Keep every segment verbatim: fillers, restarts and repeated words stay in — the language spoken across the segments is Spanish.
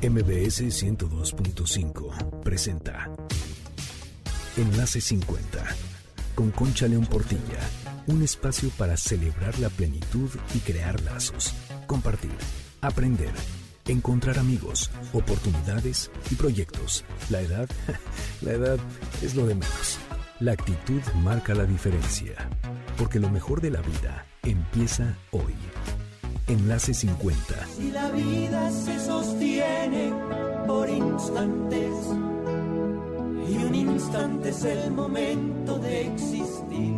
M B S ciento dos punto cinco presenta Enlace cincuenta con Concha León Portilla, un espacio para celebrar la plenitud y crear lazos, compartir, aprender, encontrar amigos, oportunidades y proyectos. La edad, la edad es lo de menos. La actitud marca la diferencia, porque lo mejor de la vida empieza hoy. Enlace cincuenta. Si la vida se sostiene por instantes, y un instante es el momento de existir.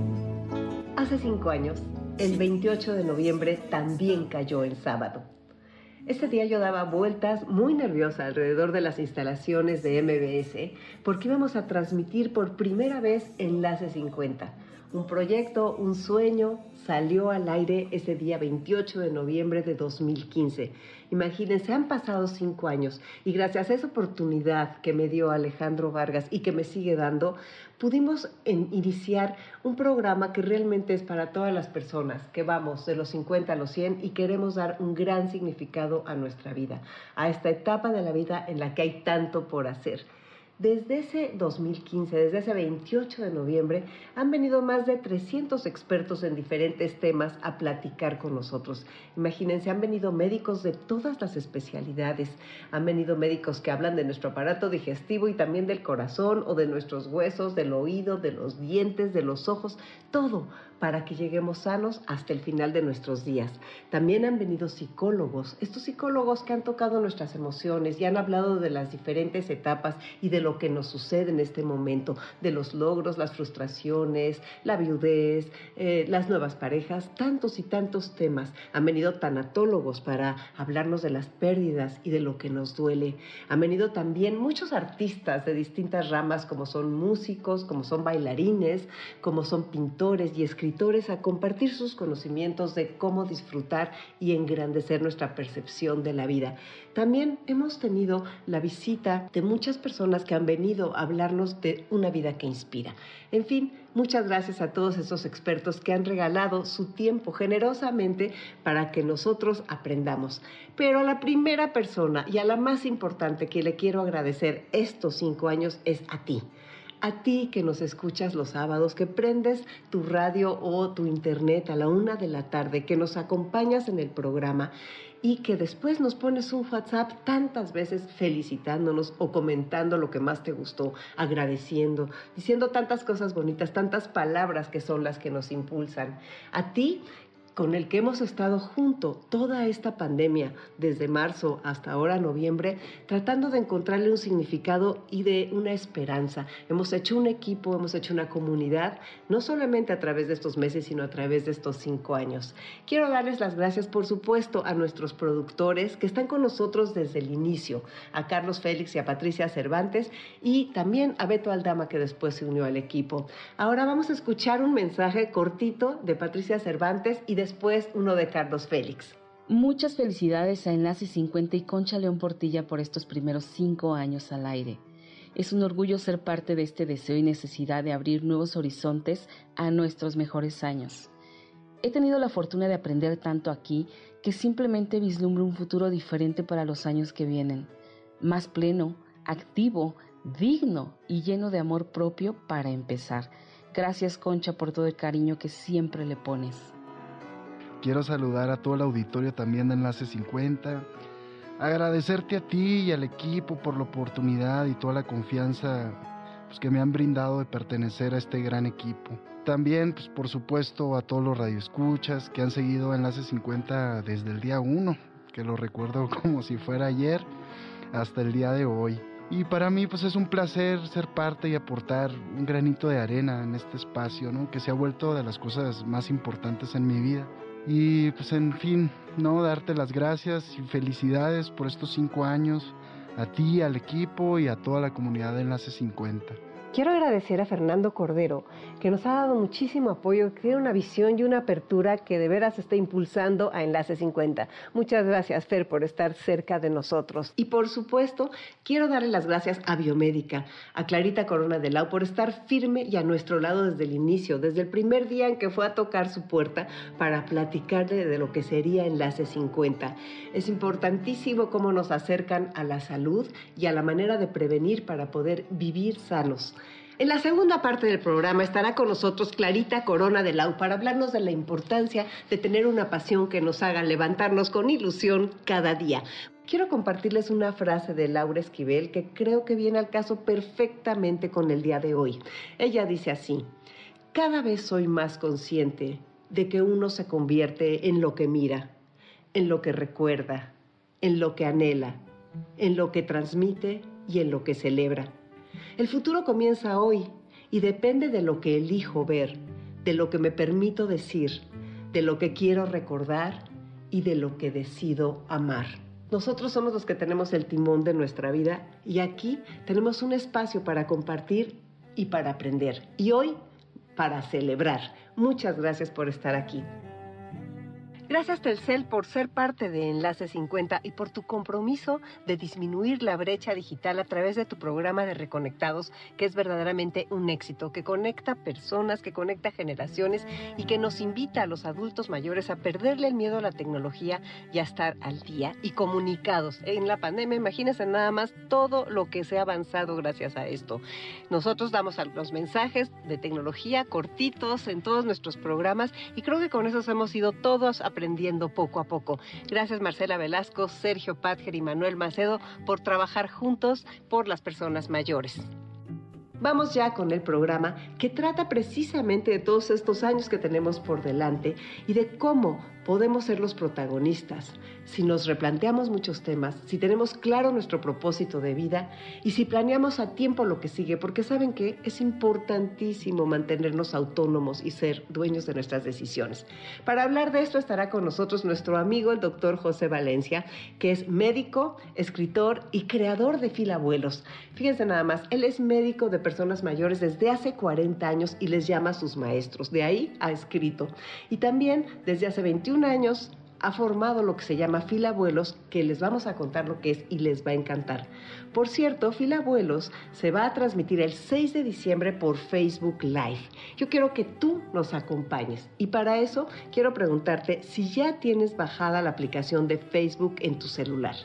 Hace cinco años, el veintiocho de noviembre también cayó el sábado. Este día yo daba vueltas muy nerviosa alrededor de las instalaciones de M B S porque íbamos a transmitir por primera vez Enlace cincuenta. Un proyecto, un sueño, salió al aire ese día veintiocho de noviembre de dos mil quince. Imagínense, han pasado cinco años y gracias a esa oportunidad que me dio Alejandro Vargas y que me sigue dando, pudimos iniciar un programa que realmente es para todas las personas que vamos de los cincuenta a los cien y queremos dar un gran significado a nuestra vida, a esta etapa de la vida en la que hay tanto por hacer. Desde ese dos mil quince, desde ese veintiocho de noviembre, han venido más de trescientos expertos en diferentes temas a platicar con nosotros. Imagínense, han venido médicos de todas las especialidades. Han venido médicos que hablan de nuestro aparato digestivo y también del corazón o de nuestros huesos, del oído, de los dientes, de los ojos, todo para que lleguemos sanos hasta el final de nuestros días. También han venido psicólogos, estos psicólogos que han tocado nuestras emociones y han hablado de las diferentes etapas y de lo lo que nos sucede en este momento, de los logros, las frustraciones, la viudez, eh, las nuevas parejas, tantos y tantos temas. Han venido tanatólogos para hablarnos de las pérdidas y de lo que nos duele. Han venido también muchos artistas de distintas ramas, como son músicos, como son bailarines, como son pintores y escritores, a compartir sus conocimientos de cómo disfrutar y engrandecer nuestra percepción de la vida. También hemos tenido la visita de muchas personas que que han venido a hablarnos de una vida que inspira. En fin, muchas gracias a todos esos expertos que han regalado su tiempo generosamente para que nosotros aprendamos. Pero a la primera persona y a la más importante que le quiero agradecer estos cinco años es a ti. A ti que nos escuchas los sábados, que prendes tu radio o tu internet a la una de la tarde, que nos acompañas en el programa y que después nos pones un WhatsApp tantas veces felicitándonos o comentando lo que más te gustó, agradeciendo, diciendo tantas cosas bonitas, tantas palabras que son las que nos impulsan. A ti con el que hemos estado junto toda esta pandemia, desde marzo hasta ahora noviembre, tratando de encontrarle un significado y de una esperanza. Hemos hecho un equipo, hemos hecho una comunidad, no solamente a través de estos meses, sino a través de estos cinco años. Quiero darles las gracias, por supuesto, a nuestros productores que están con nosotros desde el inicio, a Carlos Félix y a Patricia Cervantes, y también a Beto Aldama, que después se unió al equipo. Ahora vamos a escuchar un mensaje cortito de Patricia Cervantes y de después uno de Carlos Félix. Muchas felicidades a Enlace cincuenta y Concha León Portilla por estos primeros cinco años al aire. Es un orgullo ser parte de este deseo y necesidad de abrir nuevos horizontes a nuestros mejores años. He tenido la fortuna de aprender tanto aquí que simplemente vislumbro un futuro diferente para los años que vienen, más pleno, activo, digno y lleno de amor propio para empezar. Gracias, Concha, por todo el cariño que siempre le pones. Quiero saludar a todo el auditorio también de Enlace cincuenta, agradecerte a ti y al equipo por la oportunidad y toda la confianza pues, que me han brindado de pertenecer a este gran equipo. También, pues, por supuesto, a todos los radioescuchas que han seguido Enlace cincuenta desde el día uno, que lo recuerdo como si fuera ayer, hasta el día de hoy. Y para mí pues, es un placer ser parte y aportar un granito de arena en este espacio, ¿no? Que se ha vuelto de las cosas más importantes en mi vida. Y pues en fin, no darte las gracias y felicidades por estos cinco años a ti, al equipo y a toda la comunidad de Enlace cincuenta. Quiero agradecer a Fernando Cordero, que nos ha dado muchísimo apoyo, que tiene una visión y una apertura que de veras está impulsando a Enlace cincuenta. Muchas gracias, Fer, por estar cerca de nosotros. Y por supuesto, quiero darle las gracias a Biomédica, a Clarita Corona de Lau, por estar firme y a nuestro lado desde el inicio, desde el primer día en que fue a tocar su puerta para platicarle de lo que sería Enlace cincuenta. Es importantísimo cómo nos acercan a la salud y a la manera de prevenir para poder vivir sanos. En la segunda parte del programa estará con nosotros Clarita Corona de Lau para hablarnos de la importancia de tener una pasión que nos haga levantarnos con ilusión cada día. Quiero compartirles una frase de Laura Esquivel que creo que viene al caso perfectamente con el día de hoy. Ella dice así: cada vez soy más consciente de que uno se convierte en lo que mira, en lo que recuerda, en lo que anhela, en lo que transmite y en lo que celebra. El futuro comienza hoy y depende de lo que elijo ver, de lo que me permito decir, de lo que quiero recordar y de lo que decido amar. Nosotros somos los que tenemos el timón de nuestra vida y aquí tenemos un espacio para compartir y para aprender. Y hoy, para celebrar. Muchas gracias por estar aquí. Gracias, Telcel, por ser parte de Enlace cincuenta y por tu compromiso de disminuir la brecha digital a través de tu programa de Reconectados, que es verdaderamente un éxito, que conecta personas, que conecta generaciones y que nos invita a los adultos mayores a perderle el miedo a la tecnología y a estar al día y comunicados. En la pandemia, imagínense nada más todo lo que se ha avanzado gracias a esto. Nosotros damos los mensajes de tecnología cortitos en todos nuestros programas y creo que con eso hemos ido todos aprendiendo aprendiendo poco a poco. Gracias, Marcela Velasco, Sergio Páter y Manuel Macedo, por trabajar juntos por las personas mayores. Vamos ya con el programa que trata precisamente de todos estos años que tenemos por delante y de cómo podemos ser los protagonistas si nos replanteamos muchos temas, si tenemos claro nuestro propósito de vida y si planeamos a tiempo lo que sigue, porque saben que es importantísimo mantenernos autónomos y ser dueños de nuestras decisiones. Para hablar de esto estará con nosotros nuestro amigo el doctor José Valencia, que es médico, escritor y creador de Filabuelos. Fíjense nada más, él es médico de personas mayores desde hace cuarenta años y les llama a sus maestros, de ahí ha escrito. Y también desde hace veintiún años ha formado lo que se llama Filabuelos, que les vamos a contar lo que es y les va a encantar. Por cierto, Filabuelos se va a transmitir el seis de diciembre por Facebook Live. Yo quiero que tú nos acompañes y para eso quiero preguntarte si ya tienes bajada la aplicación de Facebook en tu celular.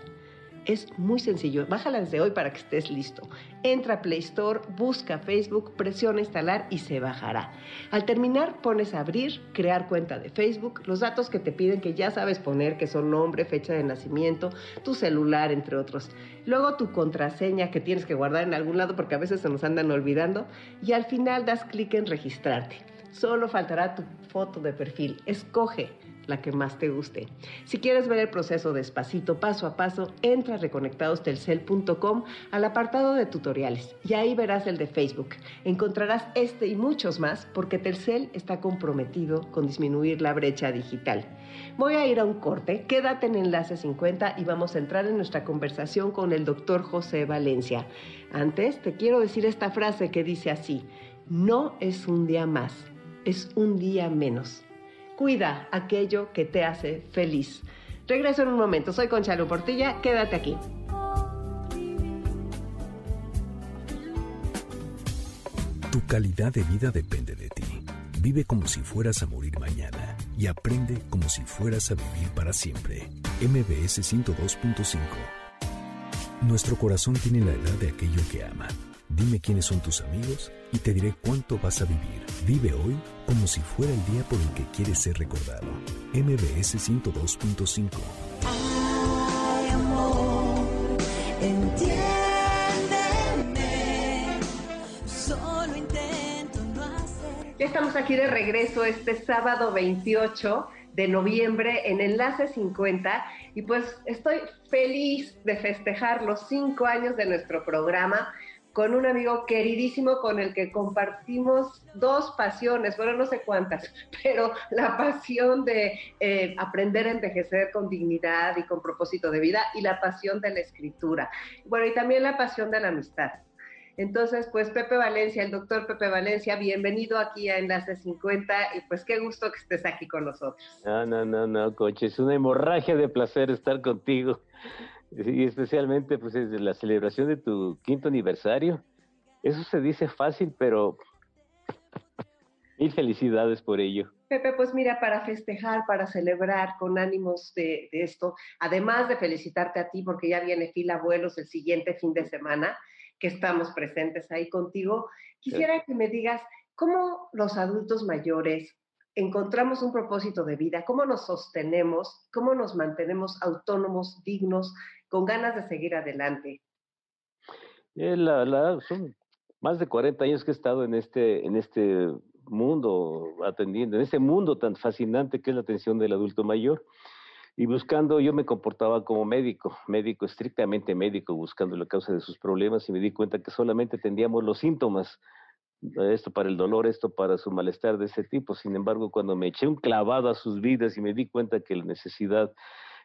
Es muy sencillo, bájala desde hoy para que estés listo. Entra a Play Store, busca Facebook, presiona instalar y se bajará. Al terminar, pones abrir, crear cuenta de Facebook, los datos que te piden que ya sabes poner, que son nombre, fecha de nacimiento, tu celular, entre otros. Luego tu contraseña que tienes que guardar en algún lado porque a veces se nos andan olvidando. Y al final das clic en registrarte. Solo faltará tu foto de perfil. Escoge la que más te guste. Si quieres ver el proceso despacito, paso a paso, entra a reconectados telcel punto com al apartado de tutoriales y ahí verás el de Facebook. Encontrarás este y muchos más porque Telcel está comprometido con disminuir la brecha digital. Voy a ir a un corte, quédate en Enlace cincuenta y vamos a entrar en nuestra conversación con el doctor José Valencia. Antes te quiero decir esta frase que dice así: no es un día más, es un día menos. Cuida aquello que te hace feliz. Regreso en un momento. Soy Concha León Portilla. Quédate aquí. Tu calidad de vida depende de ti. Vive como si fueras a morir mañana y aprende como si fueras a vivir para siempre. M B S ciento dos punto cinco. Nuestro corazón tiene la edad de aquello que ama. Dime quiénes son tus amigos y te diré cuánto vas a vivir. Vive hoy como si fuera el día por el que quieres ser recordado. M B S ciento dos punto cinco. Ay, amor, entiéndeme. Solo intento no hacer. Ya estamos aquí de regreso este sábado veintiocho de noviembre en Enlace cincuenta y pues estoy feliz de festejar los cinco años de nuestro programa con un amigo queridísimo con el que compartimos dos pasiones, bueno, no sé cuántas, pero la pasión de eh, aprender a envejecer con dignidad y con propósito de vida y la pasión de la escritura. Bueno, y también la pasión de la amistad. Entonces, pues Pepe Valencia, el doctor Pepe Valencia, bienvenido aquí a Enlace cincuenta y pues qué gusto que estés aquí con nosotros. No, no, no, no, Concha, es una hemorragia de placer estar contigo y especialmente pues desde la celebración de tu quinto aniversario. Eso se dice fácil, pero mil felicidades por ello. Pepe, pues mira, para festejar, para celebrar con ánimos de, de esto, además de felicitarte a ti porque ya viene Filabuelos el siguiente fin de semana, que estamos presentes ahí contigo, quisiera que me digas cómo los adultos mayores encontramos un propósito de vida, cómo nos sostenemos, cómo nos mantenemos autónomos, dignos, con ganas de seguir adelante. Eh, la, la, son más de cuarenta años que he estado en este, en este mundo atendiendo, en este mundo tan fascinante que es la atención del adulto mayor. Y buscando, yo me comportaba como médico, médico, estrictamente médico, buscando la causa de sus problemas y me di cuenta que solamente atendíamos los síntomas, esto para el dolor, esto para su malestar de ese tipo. Sin embargo, cuando me eché un clavado a sus vidas y me di cuenta que la necesidad,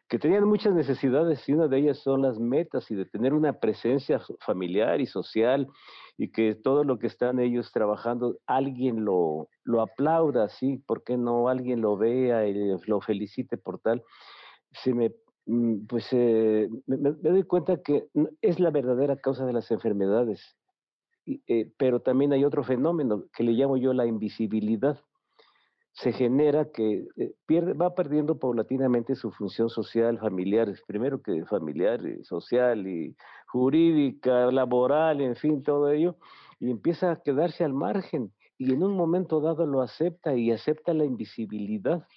que tenían muchas necesidades y una de ellas son las metas y de tener una presencia familiar y social y que todo lo que están ellos trabajando, alguien lo, lo aplauda, ¿sí? ¿Por qué no? Alguien lo vea y lo felicite por tal. Se me, pues, eh, me, me doy cuenta que es la verdadera causa de las enfermedades, y, eh, pero también hay otro fenómeno que le llamo yo la invisibilidad. Se genera que eh, pierde, va perdiendo paulatinamente su función social, familiar, primero que familiar, social y jurídica, laboral, en fin, todo ello, y empieza a quedarse al margen, y en un momento dado lo acepta y acepta la invisibilidad.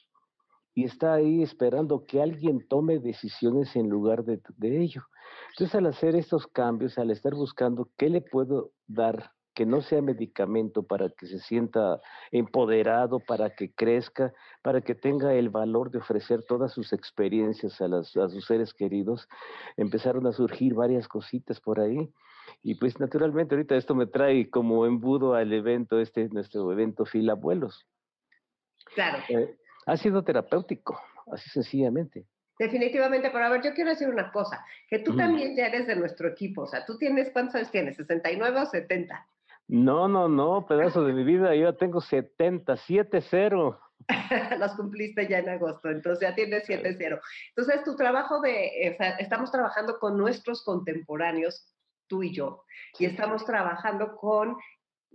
Y está ahí esperando que alguien tome decisiones en lugar de, de ello. Entonces, al hacer estos cambios, al estar buscando qué le puedo dar, que no sea medicamento para que se sienta empoderado, para que crezca, para que tenga el valor de ofrecer todas sus experiencias a, las, a sus seres queridos, empezaron a surgir varias cositas por ahí. Y pues naturalmente ahorita esto me trae como embudo al evento, este nuestro evento Filabuelos. Claro. Eh, Ha sido terapéutico, así sencillamente. Definitivamente, pero a ver, yo quiero decir una cosa, que tú también ya eres de nuestro equipo, o sea, tú tienes, ¿cuántos años tienes? ¿sesenta y nueve o setenta? No, no, no, pedazo de mi vida, yo tengo setenta, siete cero. Los cumpliste ya en agosto, entonces ya tienes siete cero. Entonces, tu trabajo de, o sea, estamos trabajando con nuestros contemporáneos, tú y yo, y estamos trabajando con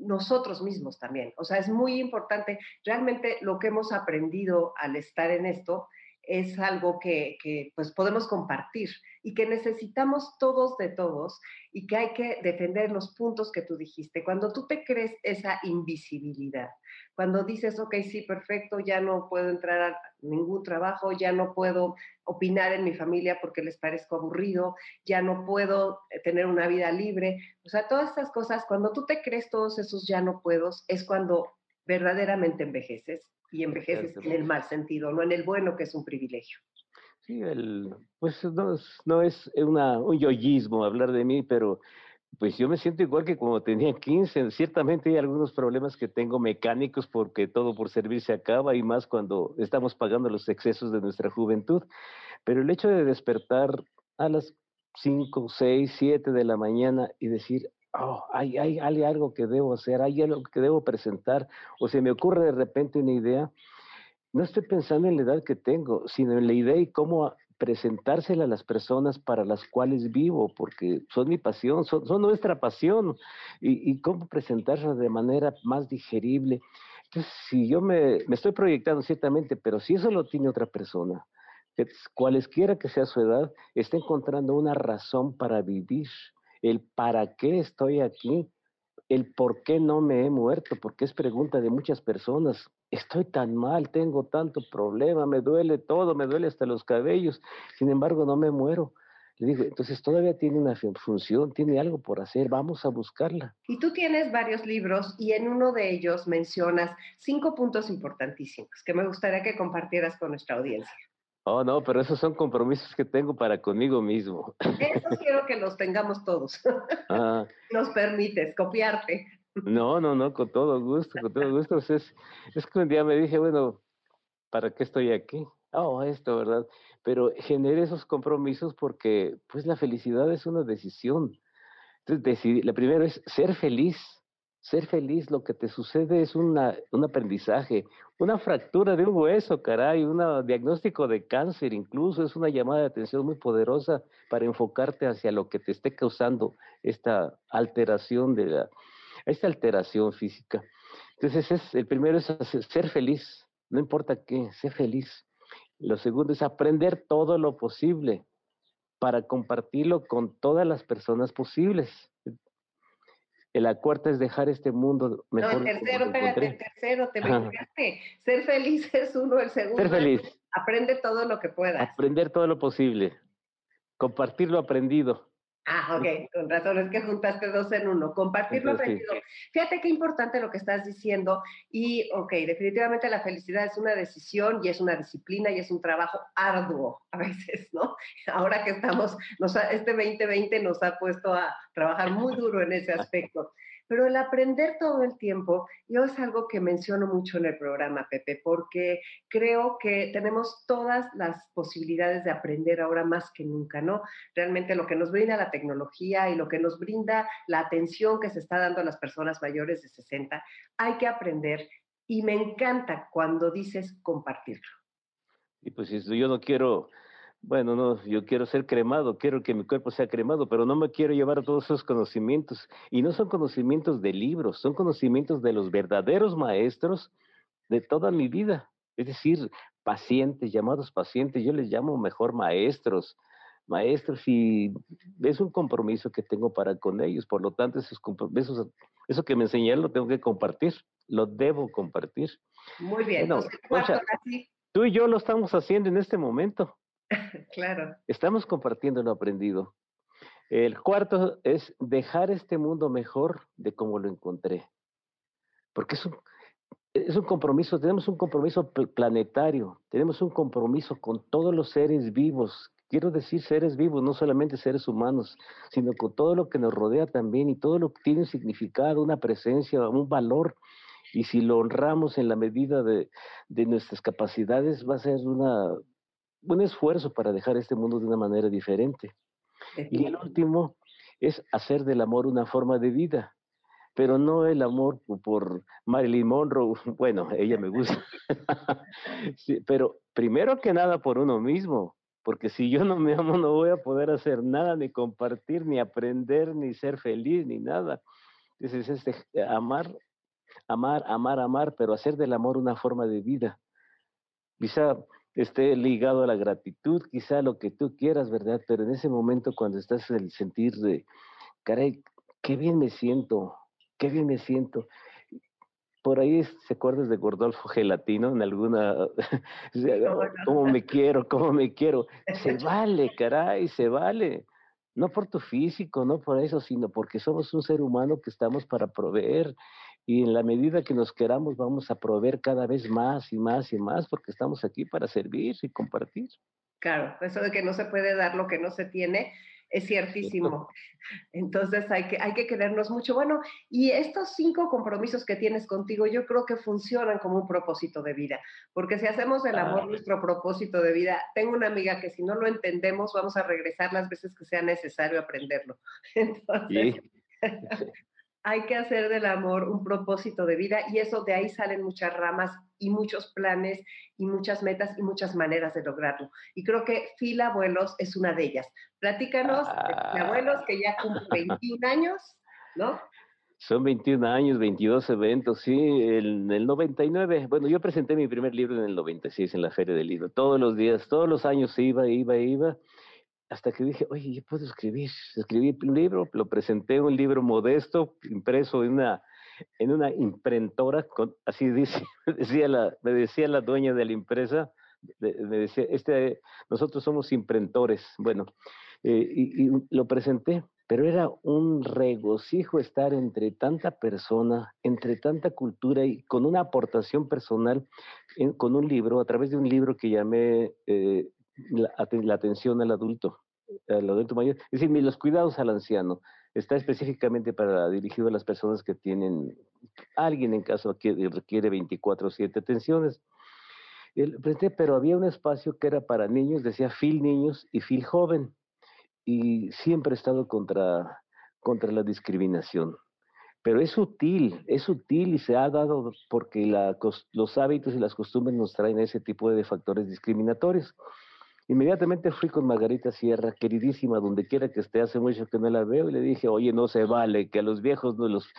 nosotros mismos también, o sea, es muy importante, realmente lo que hemos aprendido al estar en esto es algo que, que pues podemos compartir y que necesitamos todos de todos y que hay que defender los puntos que tú dijiste. Cuando tú te crees esa invisibilidad, cuando dices, ok, sí, perfecto, ya no puedo entrar a ningún trabajo, ya no puedo opinar en mi familia porque les parezco aburrido, ya no puedo tener una vida libre, o sea, todas estas cosas, cuando tú te crees todos esos ya no puedo, es cuando verdaderamente envejeces. Y envejeces en el mal sentido, no en el bueno, que es un privilegio. Sí, el, pues no, no es una, un yoísmo hablar de mí, pero pues yo me siento igual que cuando tenía quince. Ciertamente hay algunos problemas que tengo mecánicos porque todo por servir se acaba y más cuando estamos pagando los excesos de nuestra juventud. Pero el hecho de despertar a las cinco, seis, siete de la mañana y decir, oh, hay, hay, hay algo que debo hacer, hay algo que debo presentar, o se me ocurre de repente una idea, no estoy pensando en la edad que tengo, sino en la idea y cómo presentársela a las personas para las cuales vivo, porque son mi pasión, son, son nuestra pasión, y, y cómo presentarla de manera más digerible. Entonces, si yo me, me estoy proyectando ciertamente, pero si eso lo tiene otra persona, que cualesquiera que sea su edad, está encontrando una razón para vivir, el para qué estoy aquí, el por qué no me he muerto, porque es pregunta de muchas personas. Estoy tan mal, tengo tanto problema, me duele todo, me duele hasta los cabellos, sin embargo no me muero. Le digo, entonces todavía tiene una función, tiene algo por hacer, vamos a buscarla. Y tú tienes varios libros y en uno de ellos mencionas cinco puntos importantísimos que me gustaría que compartieras con nuestra audiencia. Oh, no, pero esos son compromisos que tengo para conmigo mismo. Esos quiero que los tengamos todos. Ah. Nos permites copiarte. No, no, no, con todo gusto, con todo gusto. Es, es que un día me dije, bueno, ¿para qué estoy aquí? Oh, esto, ¿verdad? Pero generé esos compromisos porque, pues, la felicidad es una decisión. Entonces, decidí, la primera es ser feliz. Ser feliz, lo que te sucede es una, un aprendizaje, una fractura de un hueso, caray, un diagnóstico de cáncer, incluso es una llamada de atención muy poderosa para enfocarte hacia lo que te esté causando esta alteración, de la, esta alteración física. Entonces, es, el primero es ser feliz, no importa qué, ser feliz. Lo segundo es aprender todo lo posible para compartirlo con todas las personas posibles. La cuarta es dejar este mundo mejor. No, el tercero, espérate, el tercero, te mencionaste. Ser feliz es uno, el segundo. Ser feliz. Aprende todo lo que puedas. Aprender todo lo posible. Compartir lo aprendido. Ah, ok, con razón, es que juntaste dos en uno. Compartir lo aprendido. Sí. Fíjate qué importante lo que estás diciendo. Y, ok, definitivamente la felicidad es una decisión y es una disciplina y es un trabajo arduo a veces, ¿no? Ahora que estamos, nos ha, este veinte veinte nos ha puesto a trabajar muy duro en ese aspecto. Pero el aprender todo el tiempo, yo es algo que menciono mucho en el programa, Pepe, porque creo que tenemos todas las posibilidades de aprender ahora más que nunca, ¿no? Realmente lo que nos brinda la tecnología y lo que nos brinda la atención que se está dando a las personas mayores de sesenta, hay que aprender, y me encanta cuando dices compartirlo. Y pues yo no quiero... Bueno, no, yo quiero ser cremado, quiero que mi cuerpo sea cremado, pero no me quiero llevar todos esos conocimientos. Y no son conocimientos de libros, son conocimientos de los verdaderos maestros de toda mi vida. Es decir, pacientes, llamados pacientes, yo les llamo mejor maestros. Maestros, y es un compromiso que tengo para con ellos. Por lo tanto, esos compromisos, eso que me enseñaron lo tengo que compartir, lo debo compartir. Muy bien. Bueno, entonces, Concha, tú y yo lo estamos haciendo en este momento. Claro. Estamos compartiendo lo aprendido. El cuarto es dejar este mundo mejor de como lo encontré. Porque es un, es un compromiso, tenemos un compromiso planetario, tenemos un compromiso con todos los seres vivos. Quiero decir seres vivos, no solamente seres humanos, sino con todo lo que nos rodea también y todo lo que tiene un significado, una presencia, un valor. Y si lo honramos en la medida de, de nuestras capacidades, va a ser una... un esfuerzo para dejar este mundo de una manera diferente. Y el último es hacer del amor una forma de vida, pero no el amor por Marilyn Monroe, bueno, ella me gusta, sí, pero primero que nada por uno mismo, porque si yo no me amo no voy a poder hacer nada, ni compartir, ni aprender, ni ser feliz, ni nada. Entonces es de amar, amar, amar, amar, pero hacer del amor una forma de vida. Quizá esté ligado a la gratitud, quizá lo que tú quieras, ¿verdad? Pero en ese momento cuando estás en el sentir de, caray, qué bien me siento, qué bien me siento. Por ahí, ¿se acuerdas de Gordolfo Gelatino? En alguna, ¿cómo me quiero, cómo me quiero? Se vale, caray, se vale. No por tu físico, no por eso, sino porque somos un ser humano que estamos para proveer. Y en la medida que nos queramos vamos a proveer cada vez más y más y más, porque estamos aquí para servir y compartir. Claro, eso de que no se puede dar lo que no se tiene es ciertísimo. Entonces hay que, hay que querernos mucho. Bueno, y estos cinco compromisos que tienes contigo yo creo que funcionan como un propósito de vida, porque si hacemos del amor ah. nuestro propósito de vida, tengo una amiga que si no lo entendemos vamos a regresar las veces que sea necesario aprenderlo. Entonces... ¿Sí? Hay que hacer del amor un propósito de vida y eso, de ahí salen muchas ramas y muchos planes y muchas metas y muchas maneras de lograrlo. Y creo que Filabuelos es una de ellas. Platícanos ah. de Filabuelos, que ya cumple veintiún años, ¿no? Son veintiún años, veintidós eventos, sí, en el noventa y nueve. Bueno, yo presenté mi primer libro en el noventa y seis en la Feria del Libro. Todos los días, todos los años iba, iba, iba. Hasta que dije, oye, yo puedo escribir. Escribí un libro, lo presenté, un libro modesto, impreso en una, en una imprentora, con, así dice, decía la, me decía la dueña de la impresa, de, me decía, este, nosotros somos imprentores. Bueno, eh, y, y lo presenté, pero era un regocijo estar entre tanta persona, entre tanta cultura y con una aportación personal, en, con un libro, a través de un libro que llamé... Eh, La, la atención al adulto, al adulto mayor, es decir, los cuidados al anciano, está específicamente para dirigido a las personas que tienen alguien en caso que requiere veinticuatro siete atenciones. El, pero había un espacio que era para niños, decía Fil Niños y Fil Joven, y siempre he estado contra, contra la discriminación. Pero es sutil, es sutil y se ha dado porque la, los hábitos y las costumbres nos traen ese tipo de factores discriminatorios. Inmediatamente fui con Margarita Sierra, queridísima, donde quiera que esté, hace mucho que no la veo, y le dije, oye, no se vale que los viejos no, los,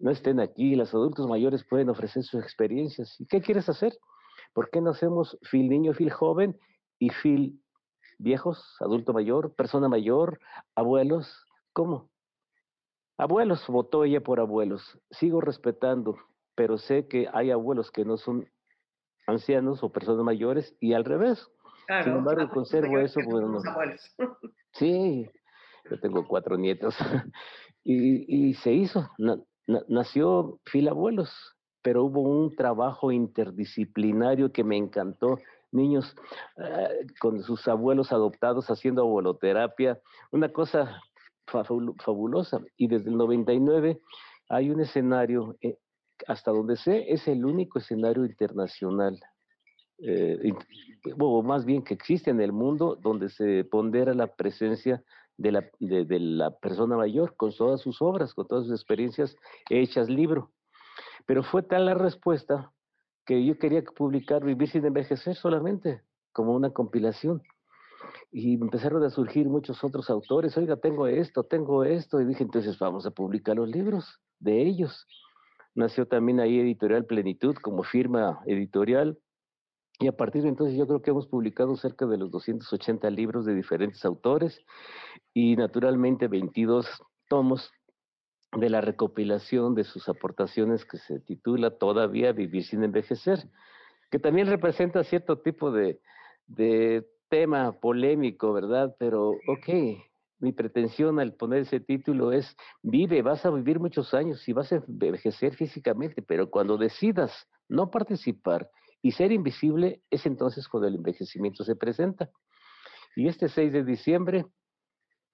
no estén aquí, los adultos mayores pueden ofrecer sus experiencias. ¿Y qué quieres hacer? ¿Por qué no hacemos fil niño, fil joven y fil viejos, adulto mayor, persona mayor, abuelos? ¿Cómo? Abuelos, votó ella por abuelos. Sigo respetando, pero sé que hay abuelos que no son ancianos o personas mayores y al revés. Claro, sin embargo, claro, conservo eso. Bueno, no. Sí, yo tengo cuatro nietos. Y, y se hizo, na, na, nació Filabuelos, pero hubo un trabajo interdisciplinario que me encantó. Niños eh, con sus abuelos adoptados haciendo abueloterapia, una cosa fabulosa. Y desde el noventa y nueve hay un escenario, eh, hasta donde sé, es el único escenario internacional, eh, o más bien que existe en el mundo, donde se pondera la presencia de la, de, de la persona mayor con todas sus obras, con todas sus experiencias hechas libro. Pero fue tal la respuesta que yo quería publicar Vivir sin envejecer solamente, como una compilación. Y empezaron a surgir muchos otros autores, oiga, tengo esto, tengo esto, y dije, entonces vamos a publicar los libros de ellos. Nació también ahí Editorial Plenitud como firma editorial, y a partir de entonces yo creo que hemos publicado cerca de los doscientos ochenta libros de diferentes autores, y naturalmente veintidós tomos de la recopilación de sus aportaciones que se titula todavía Vivir sin envejecer, que también representa cierto tipo de... de tema polémico, ¿verdad? Pero, ok, mi pretensión al poner ese título es, vive, vas a vivir muchos años y vas a envejecer físicamente, pero cuando decidas no participar y ser invisible, es entonces cuando el envejecimiento se presenta. Y este seis de diciembre,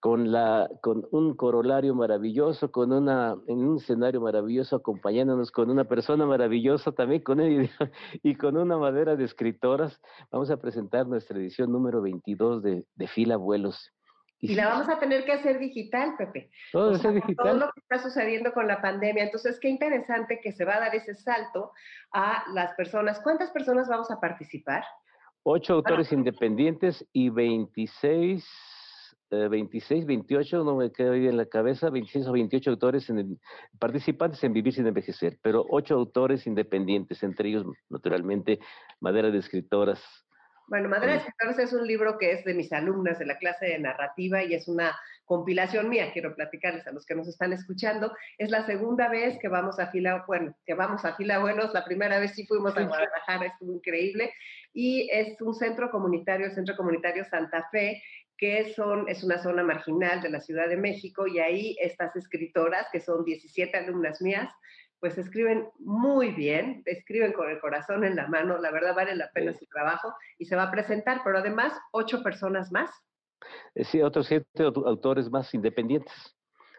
con, la, con un corolario maravilloso, con una, en un escenario maravilloso, acompañándonos con una persona maravillosa también, con él y con una madera de escritoras, vamos a presentar nuestra edición número veintidós de, de Filabuelos. Y, y la vamos a tener que hacer digital, Pepe. Todo, o sea, digital. Todo lo que está sucediendo con la pandemia. Entonces, qué interesante que se va a dar ese salto a las personas. ¿Cuántas personas vamos a participar? Ocho autores ah. independientes y veintiséis... veintiséis, veintiocho, no me queda bien en la cabeza, veintiséis o veintiocho autores en el, participantes en Vivir sin envejecer, pero ocho autores independientes, entre ellos, naturalmente, Madera de Escritoras. Bueno, Madera de Escritoras es un libro que es de mis alumnas de la clase de narrativa y es una compilación mía, quiero platicarles a los que nos están escuchando. Es la segunda vez que vamos a Filabuelos, bueno, que vamos a Filabuelos, la primera vez sí fuimos a Guadalajara, estuvo increíble, y es un centro comunitario, el Centro Comunitario Santa Fe, que son, es una zona marginal de la Ciudad de México, y ahí estas escritoras, que son diecisiete alumnas mías, pues escriben muy bien, escriben con el corazón en la mano, la verdad vale la pena sí. su trabajo, y se va a presentar, pero además ocho personas más. Sí, otros siete autores más independientes,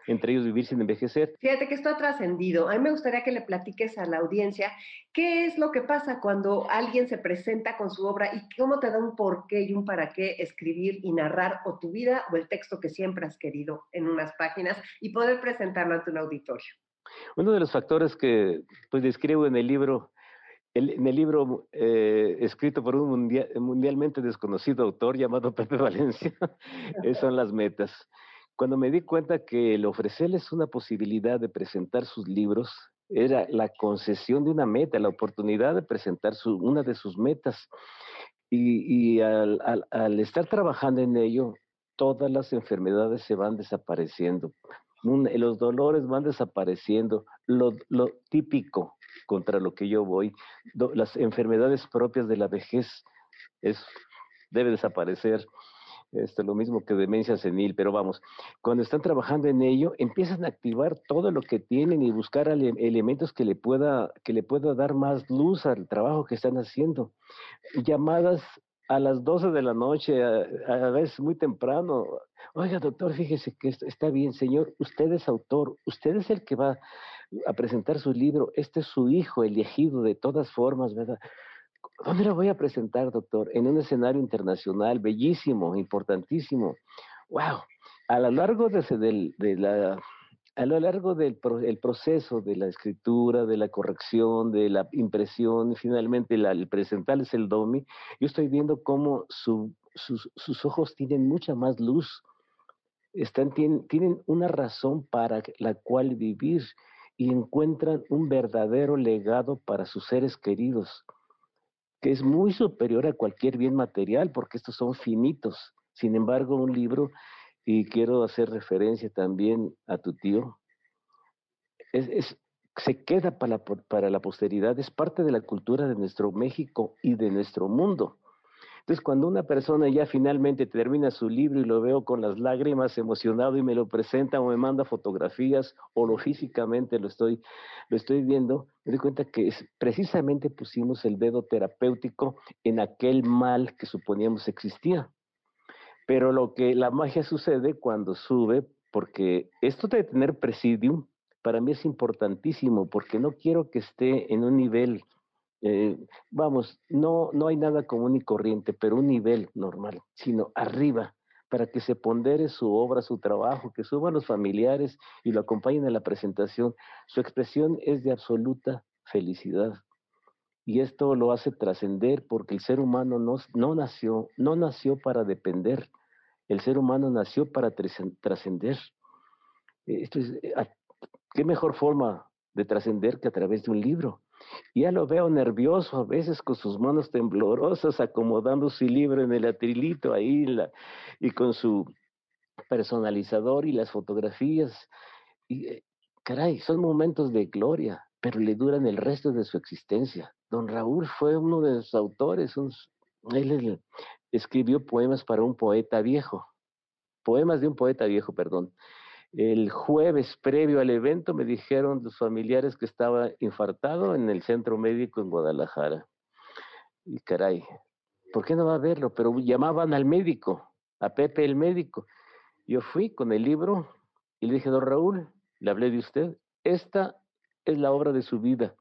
entre ellos Vivir sin envejecer. Fíjate que esto ha trascendido. A mí me gustaría que le platiques a la audiencia qué es lo que pasa cuando alguien se presenta con su obra y cómo te da un porqué y un para qué escribir y narrar o tu vida o el texto que siempre has querido en unas páginas y poder presentarlo ante un auditorio. Uno de los factores que pues describo en el libro, el, en el libro eh, escrito por un mundial, mundialmente desconocido autor llamado Pepe Valencia, son las metas. Cuando me di cuenta que el ofrecerles una posibilidad de presentar sus libros era la concesión de una meta, la oportunidad de presentar su, una de sus metas. Y, y al, al, al estar trabajando en ello, todas las enfermedades se van desapareciendo. Un, los dolores van desapareciendo. Lo, lo típico contra lo que yo voy, do, las enfermedades propias de la vejez, es, debe desaparecer. Esto es lo mismo que demencia senil, pero vamos, cuando están trabajando en ello, empiezan a activar todo lo que tienen y buscar ele elementos que le, pueda, que le pueda dar más luz al trabajo que están haciendo. Llamadas a las doce de la noche, a, a veces muy temprano. Oiga, doctor, fíjese que esto está bien, señor, usted es autor, usted es el que va a presentar su libro, este es su hijo elegido de todas formas, ¿verdad? ¿Dónde lo voy a presentar, doctor? En un escenario internacional, bellísimo, importantísimo. ¡Wow! A lo largo de, de, de la A lo largo del pro, el proceso de la escritura, de la corrección, de la impresión, finalmente la, el presentarles el D O M I, yo estoy viendo cómo su, sus, sus ojos tienen mucha más luz, están, tienen, tienen una razón para la cual vivir y encuentran un verdadero legado para sus seres queridos, que es muy superior a cualquier bien material, porque estos son finitos. Sin embargo, un libro... Y quiero hacer referencia también a tu tío. Es, es, se queda para la, para la posteridad, es parte de la cultura de nuestro México y de nuestro mundo. Entonces, cuando una persona ya finalmente termina su libro y lo veo con las lágrimas, emocionado, y me lo presenta o me manda fotografías, o lo físicamente lo estoy, lo estoy viendo, me doy cuenta que es, precisamente pusimos el dedo terapéutico en aquel mal que suponíamos existía. Pero lo que la magia sucede cuando sube, porque esto de tener presidium para mí es importantísimo, porque no quiero que esté en un nivel, eh, vamos, no, no hay nada común y corriente, pero un nivel normal, sino arriba, para que se pondere su obra, su trabajo, que suban los familiares y lo acompañen a la presentación. Su expresión es de absoluta felicidad. Y esto lo hace trascender, porque el ser humano no, no, nació, no nació para depender. El ser humano nació para trascender. Esto es, ¿qué mejor forma de trascender que a través de un libro? Ya lo veo nervioso, a veces con sus manos temblorosas, acomodando su libro en el atrilito ahí, la, y con su personalizador y las fotografías. Y, caray, son momentos de gloria, pero le duran el resto de su existencia. Don Raúl fue uno de sus autores, un, él, él escribió poemas para un poeta viejo, poemas de un poeta viejo, perdón. El jueves previo al evento me dijeron los familiares que estaba infartado en el centro médico en Guadalajara. Y caray, ¿por qué no va a verlo? Pero llamaban al médico, a Pepe el médico. Yo fui con el libro y le dije, don Raúl, le hablé de usted, esta es la obra de su vida.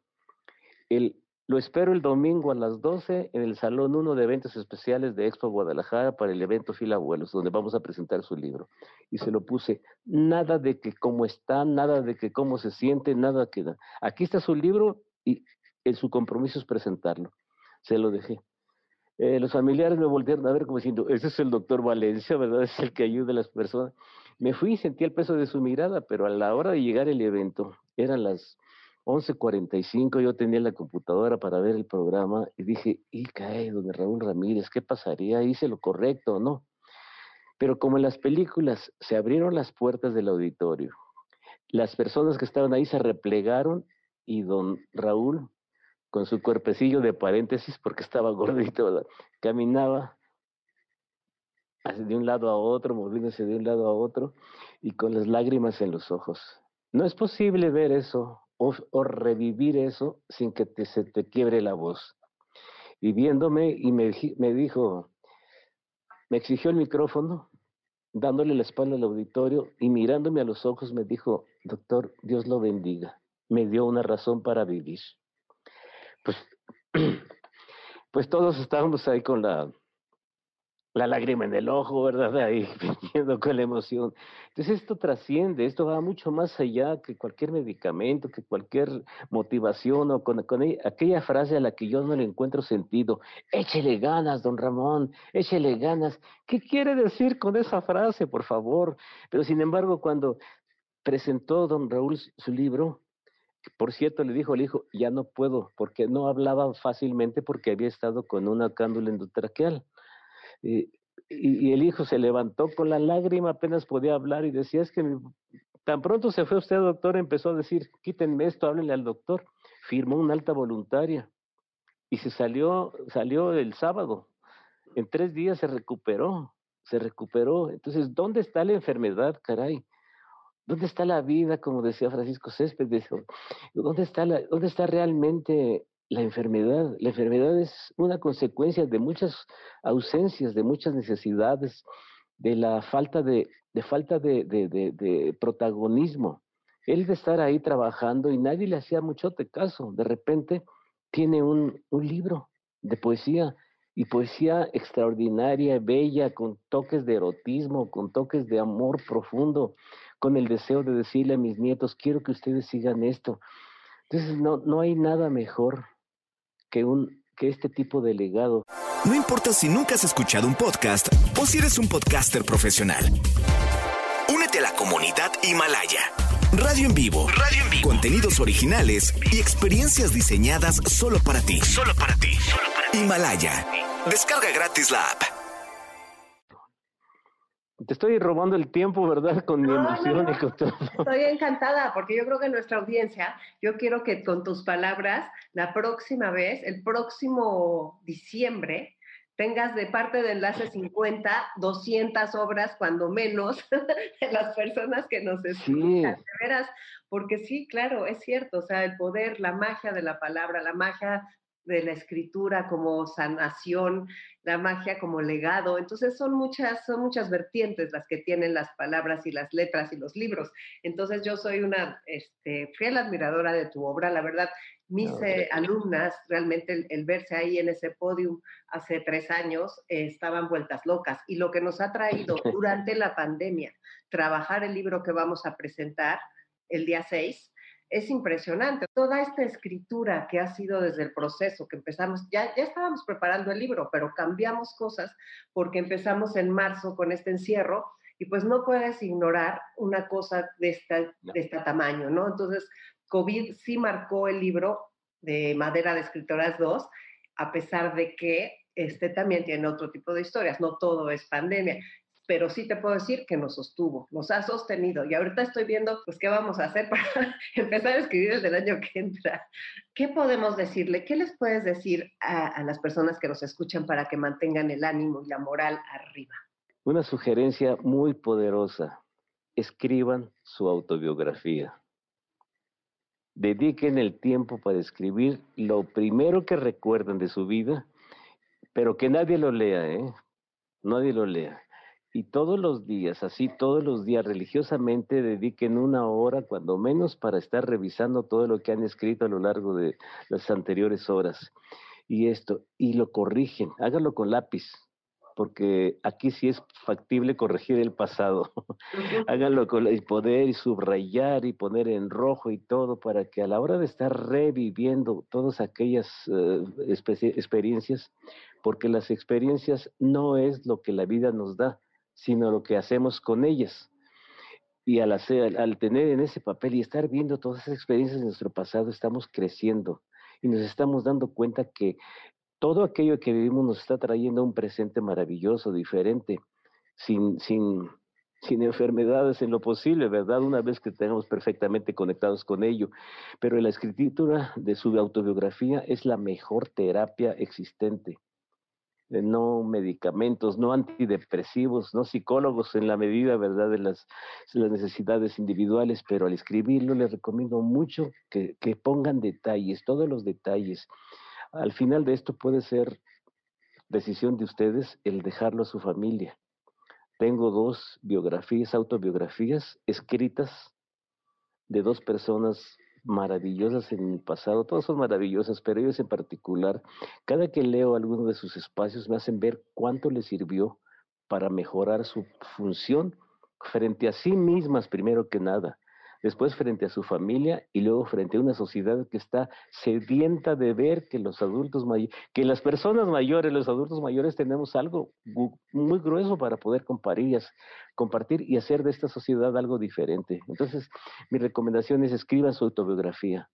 El Lo espero el domingo a las doce en el Salón uno de Eventos Especiales de Expo Guadalajara para el evento Filabuelos, donde vamos a presentar su libro. Y se lo puse, nada de que cómo está, nada de que cómo se siente, nada que... Aquí está su libro y el, su compromiso es presentarlo. Se lo dejé. Eh, los familiares me voltearon a ver como diciendo, ese es el doctor Valencia, ¿verdad? Es el que ayuda a las personas. Me fui y sentí el peso de su mirada, pero a la hora de llegar el evento, eran las... once cuarenta y cinco, yo tenía la computadora para ver el programa y dije, y cae, don Raúl Ramírez, ¿qué pasaría? ¿Hice lo correcto o no? Pero como en las películas se abrieron las puertas del auditorio, las personas que estaban ahí se replegaron y don Raúl, con su cuerpecillo de paréntesis, porque estaba gordito, caminaba de un lado a otro, moviéndose de un lado a otro y con las lágrimas en los ojos. No es posible ver eso, O, o revivir eso sin que te, se te quiebre la voz. Y viéndome, y me, me dijo, me exigió el micrófono, dándole la espalda al auditorio, y mirándome a los ojos me dijo, doctor, Dios lo bendiga. Me dio una razón para vivir. Pues, pues todos estábamos ahí con la, la lágrima en el ojo, ¿verdad? Ahí, viendo con la emoción. Entonces esto trasciende, esto va mucho más allá que cualquier medicamento, que cualquier motivación, o con, con aquella frase a la que yo no le encuentro sentido. Échele ganas, don Ramón, échele ganas. ¿Qué quiere decir con esa frase, por favor? Pero sin embargo, cuando presentó don Raúl su libro, por cierto, le dijo al hijo, ya no puedo, porque no hablaba fácilmente porque había estado con una cándula endotraqueal. Y, y el hijo se levantó con la lágrima, apenas podía hablar y decía, es que mi... tan pronto se fue usted, doctor, empezó a decir, quítenme esto, háblenle al doctor. Firmó una alta voluntaria y se salió, salió el sábado. En tres días se recuperó, se recuperó. Entonces, ¿dónde está la enfermedad, caray? ¿Dónde está la vida, como decía Francisco Céspedes? ¿Dónde está, la, dónde está realmente... La enfermedad, la enfermedad es una consecuencia de muchas ausencias, de muchas necesidades, de la falta de, de, falta de, de, de, de protagonismo. Él de estar ahí trabajando y nadie le hacía mucho de caso. De repente tiene un, un libro de poesía, y poesía extraordinaria, bella, con toques de erotismo, con toques de amor profundo, con el deseo de decirle a mis nietos, quiero que ustedes sigan esto. Entonces no, no hay nada mejor que, un, que este tipo de legado. No importa si nunca has escuchado un podcast o si eres un podcaster profesional. Únete a la comunidad Himalaya. Radio en vivo. Radio en vivo. Contenidos originales y experiencias diseñadas solo para ti. Solo para ti. Solo para ti. Himalaya. Descarga gratis la app. Te estoy robando el tiempo, ¿verdad? Con no, mi emoción no, no. y con todo. Estoy encantada, porque yo creo que nuestra audiencia, yo quiero que con tus palabras, la próxima vez, el próximo diciembre, tengas de parte de Enlace cincuenta, doscientas obras, cuando menos, de las personas que nos escuchan, sí. De veras, porque sí, claro, es cierto, o sea, el poder, la magia de la palabra, la magia de la escritura como sanación, la magia como legado. Entonces son muchas, son muchas vertientes las que tienen las palabras y las letras y los libros. Entonces yo soy una este, fiel admiradora de tu obra, la verdad. Mis no, eh, alumnas, realmente el, el verse ahí en ese podium hace tres años, eh, estaban vueltas locas. Y lo que nos ha traído durante la pandemia, trabajar el libro que vamos a presentar el día seis, es impresionante. Toda esta escritura que ha sido desde el proceso que empezamos, ya, ya estábamos preparando el libro, pero cambiamos cosas porque empezamos en marzo con este encierro y pues no puedes ignorar una cosa de, esta, de este tamaño, ¿no? Entonces, COVID sí marcó el libro de Madera de Escritoras dos, a pesar de que este también tiene otro tipo de historias, no todo es pandemia. Pero sí te puedo decir que nos sostuvo, nos ha sostenido. Y ahorita estoy viendo, pues, qué vamos a hacer para empezar a escribir el del año que entra. ¿Qué podemos decirle? ¿Qué les puedes decir a, a las personas que nos escuchan para que mantengan el ánimo y la moral arriba? Una sugerencia muy poderosa. Escriban su autobiografía. Dediquen el tiempo para escribir lo primero que recuerdan de su vida, pero que nadie lo lea, ¿eh? Nadie lo lea. Y todos los días, así todos los días, religiosamente dediquen una hora, cuando menos, para estar revisando todo lo que han escrito a lo largo de las anteriores horas. Y esto, y lo corrigen, háganlo con lápiz, porque aquí sí es factible corregir el pasado. Háganlo con el poder y subrayar y poner en rojo y todo, para que a la hora de estar reviviendo todas aquellas uh, espe- experiencias, porque las experiencias no es lo que la vida nos da, sino lo que hacemos con ellas. Y al, hacer, al tener en ese papel y estar viendo todas esas experiencias de nuestro pasado, estamos creciendo y nos estamos dando cuenta que todo aquello que vivimos nos está trayendo un presente maravilloso, diferente, sin, sin, sin enfermedades en lo posible, ¿verdad? Una vez que estemos perfectamente conectados con ello. Pero la escritura de su autobiografía es la mejor terapia existente. No medicamentos, no antidepresivos, no psicólogos en la medida, ¿verdad?, de las, de las necesidades individuales, pero al escribirlo les recomiendo mucho que, que pongan detalles, todos los detalles. Al final de esto puede ser decisión de ustedes el dejarlo a su familia. Tengo dos biografías, autobiografías escritas de dos personas maravillosas en mi pasado, todas son maravillosas, pero ellos en particular, cada que leo alguno de sus espacios me hacen ver cuánto les sirvió para mejorar su función frente a sí mismas primero que nada, después frente a su familia y luego frente a una sociedad que está sedienta de ver que los adultos may- que las personas mayores, los adultos mayores tenemos algo gu- muy grueso para poder compartir, compartir y hacer de esta sociedad algo diferente. Entonces, mi recomendación es escriban su autobiografía,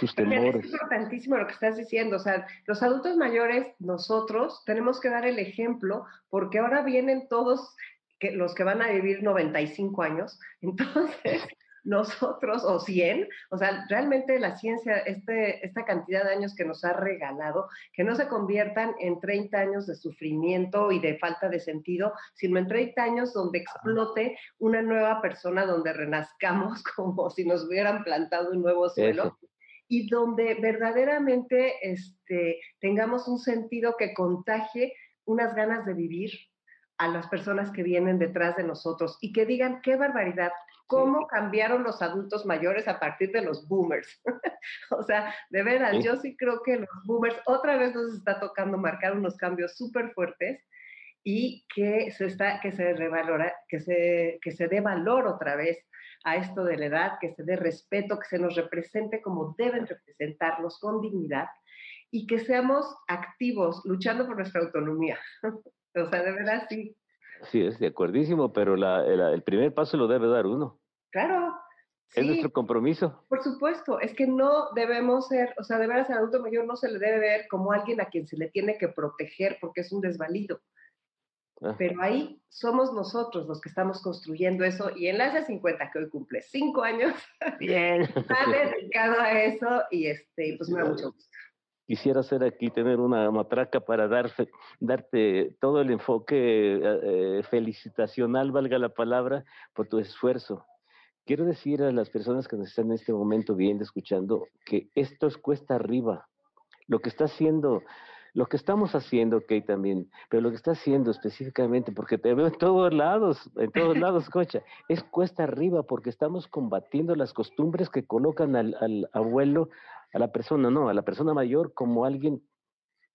sus temores. Es importantísimo lo que estás diciendo, o sea, los adultos mayores, nosotros tenemos que dar el ejemplo porque ahora vienen todos que, los que van a vivir noventa y cinco años, entonces... nosotros, o cien, o sea, realmente la ciencia, este, esta cantidad de años que nos ha regalado, que no se conviertan en treinta años de sufrimiento y de falta de sentido, sino en treinta años donde explote una nueva persona, donde renazcamos como si nos hubieran plantado un nuevo suelo. Eso. Y donde verdaderamente este, tengamos un sentido que contagie unas ganas de vivir a las personas que vienen detrás de nosotros y que digan, qué barbaridad, cómo cambiaron los adultos mayores a partir de los boomers. O sea, de veras, sí. Yo sí creo que los boomers otra vez nos está tocando marcar unos cambios súper fuertes y que se, está, que se, revalora, que se, que se dé valor otra vez a esto de la edad, que se dé respeto, que se nos represente como deben representarnos, con dignidad, y que seamos activos, luchando por nuestra autonomía. O sea, de verdad, sí. Sí, es de acuerdísimo, pero la, la, el primer paso lo debe dar uno. Claro. Es sí, nuestro compromiso. Por supuesto, es que no debemos ser, o sea, de veras al adulto mayor no se le debe ver como alguien a quien se le tiene que proteger porque es un desvalido. Ah. Pero ahí somos nosotros los que estamos construyendo eso, y Enlace cincuenta, que hoy cumple cinco años, bien, está dedicado a eso, y este, pues me da mucho gusto. Quisiera hacer aquí, tener una matraca para dar, darte todo el enfoque eh, felicitacional, valga la palabra, por tu esfuerzo. Quiero decir a las personas que nos están en este momento viendo, escuchando, que esto es cuesta arriba. Lo que está haciendo, lo que estamos haciendo, Kate, también, pero lo que está haciendo específicamente, porque te veo en todos lados, en todos lados, Concha, es cuesta arriba porque estamos combatiendo las costumbres que colocan al, al abuelo, a la persona, no, a la persona mayor como alguien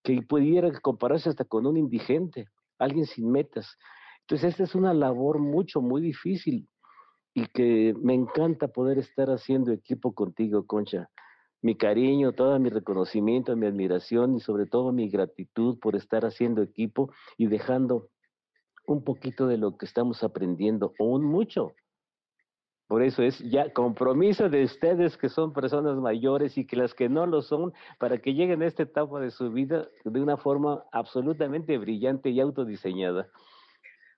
que pudiera compararse hasta con un indigente, alguien sin metas. Entonces, esta es una labor mucho, muy difícil, y que me encanta poder estar haciendo equipo contigo, Concha. Mi cariño, todo mi reconocimiento, mi admiración y sobre todo mi gratitud por estar haciendo equipo y dejando un poquito de lo que estamos aprendiendo, o un mucho. Por eso es ya compromiso de ustedes que son personas mayores y que las que no lo son, para que lleguen a esta etapa de su vida de una forma absolutamente brillante y autodiseñada.